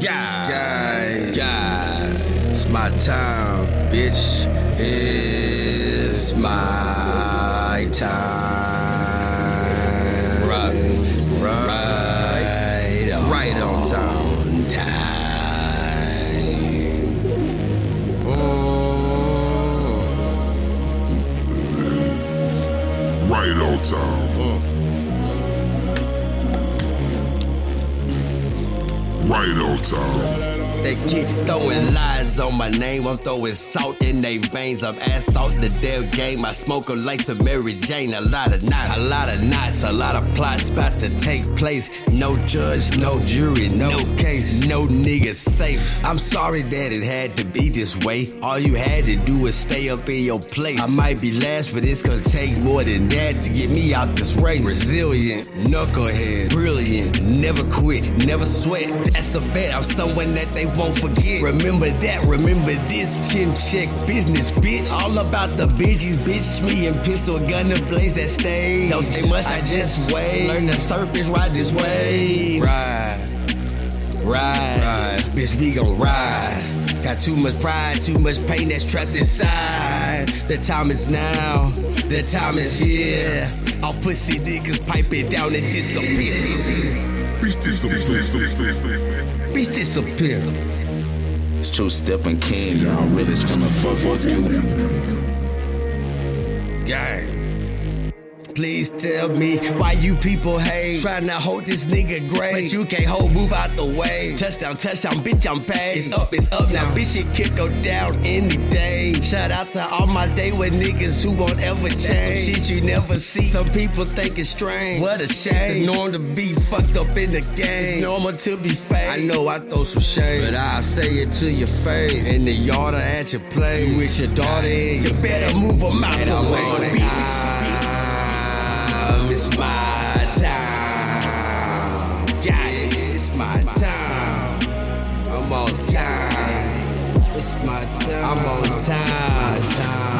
Yeah. It's my time, bitch. It's my time. Right on time. Oh. Right on time. Right on time. They keep throwing lies on my name. I'm throwing salt in they veins. I'm assault the damn game. I smoke them like some Mary Jane. A lot of knots, a lot of plots about to take place. No judge, no jury, no case, no nigga safe. I'm sorry that it had to be this way. All you had to do was stay up in your place. I might be last, but it's gonna take more than that to get me out this race. Resilient, knucklehead, brilliant, never quit, never sweat. That's a bet, I'm someone that they won't forget. Remember that, remember this, chin check business, bitch. All about the bitches, bitch, me and pistol gunna blaze that stage. Don't say much, I just wait. Learn the surface, ride this wave. Ride, bitch, we gon' ride. Got too much pride, too much pain that's trapped inside. The time is now, the time is here. All pussy niggas pipe it down and disappear. Bitch disappear. It's Two Steppin' King, y'all really gonna fuck you. Gang. Please tell me why you people hate. Trying to hold this nigga great, but you can't hold, move out the way. Touchdown, bitch, I'm paid. It's up now, bitch, it could go down any day. Shout out to all my day with niggas who won't ever change. That's some shit you never see, some people think it's strange. What a shame, it's normal to be fucked up in the game. It's normal to be fake, I know I throw some shade, but I say it to your face. In the yard or at your place, you with your daughter in your bed. You better move them out the way. It's my time. Got it. It's my time. I'm on time. It's my time. I'm on time.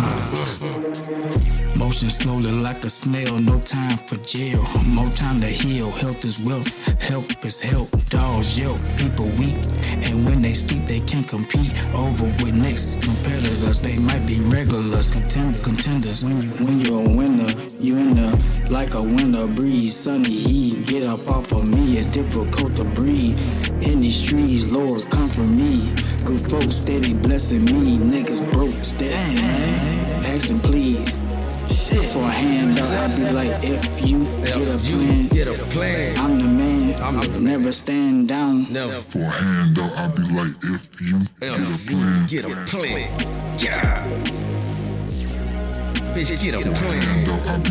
Motion slowly like a snail. No time for jail. More time to heal. Health is wealth. Help is help. Dogs yelp. People weep. And when they sleep, they can't compete. Over with next competitors. They might be regulars. Contenders. When you're a winner, you in the. Like a winter breeze, sunny heat. Get up off of me, it's difficult to breathe. In these trees, Lord's come from me. Good folks steady blessing me. Niggas broke, steady. Action, please. Shit. For a handout, I'd be like, if you get a plan. I'm the man, never stand down. Never. For a handout, I'd be like, if you get a plan. Yeah. Bitch, get a plan.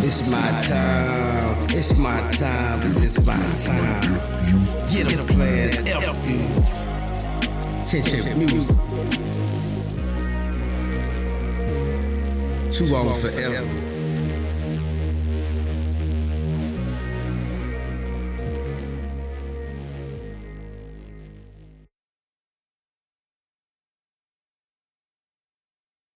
It's my time. It's my time. It's my time. Get a plan. Help you. Tension music. Too long forever.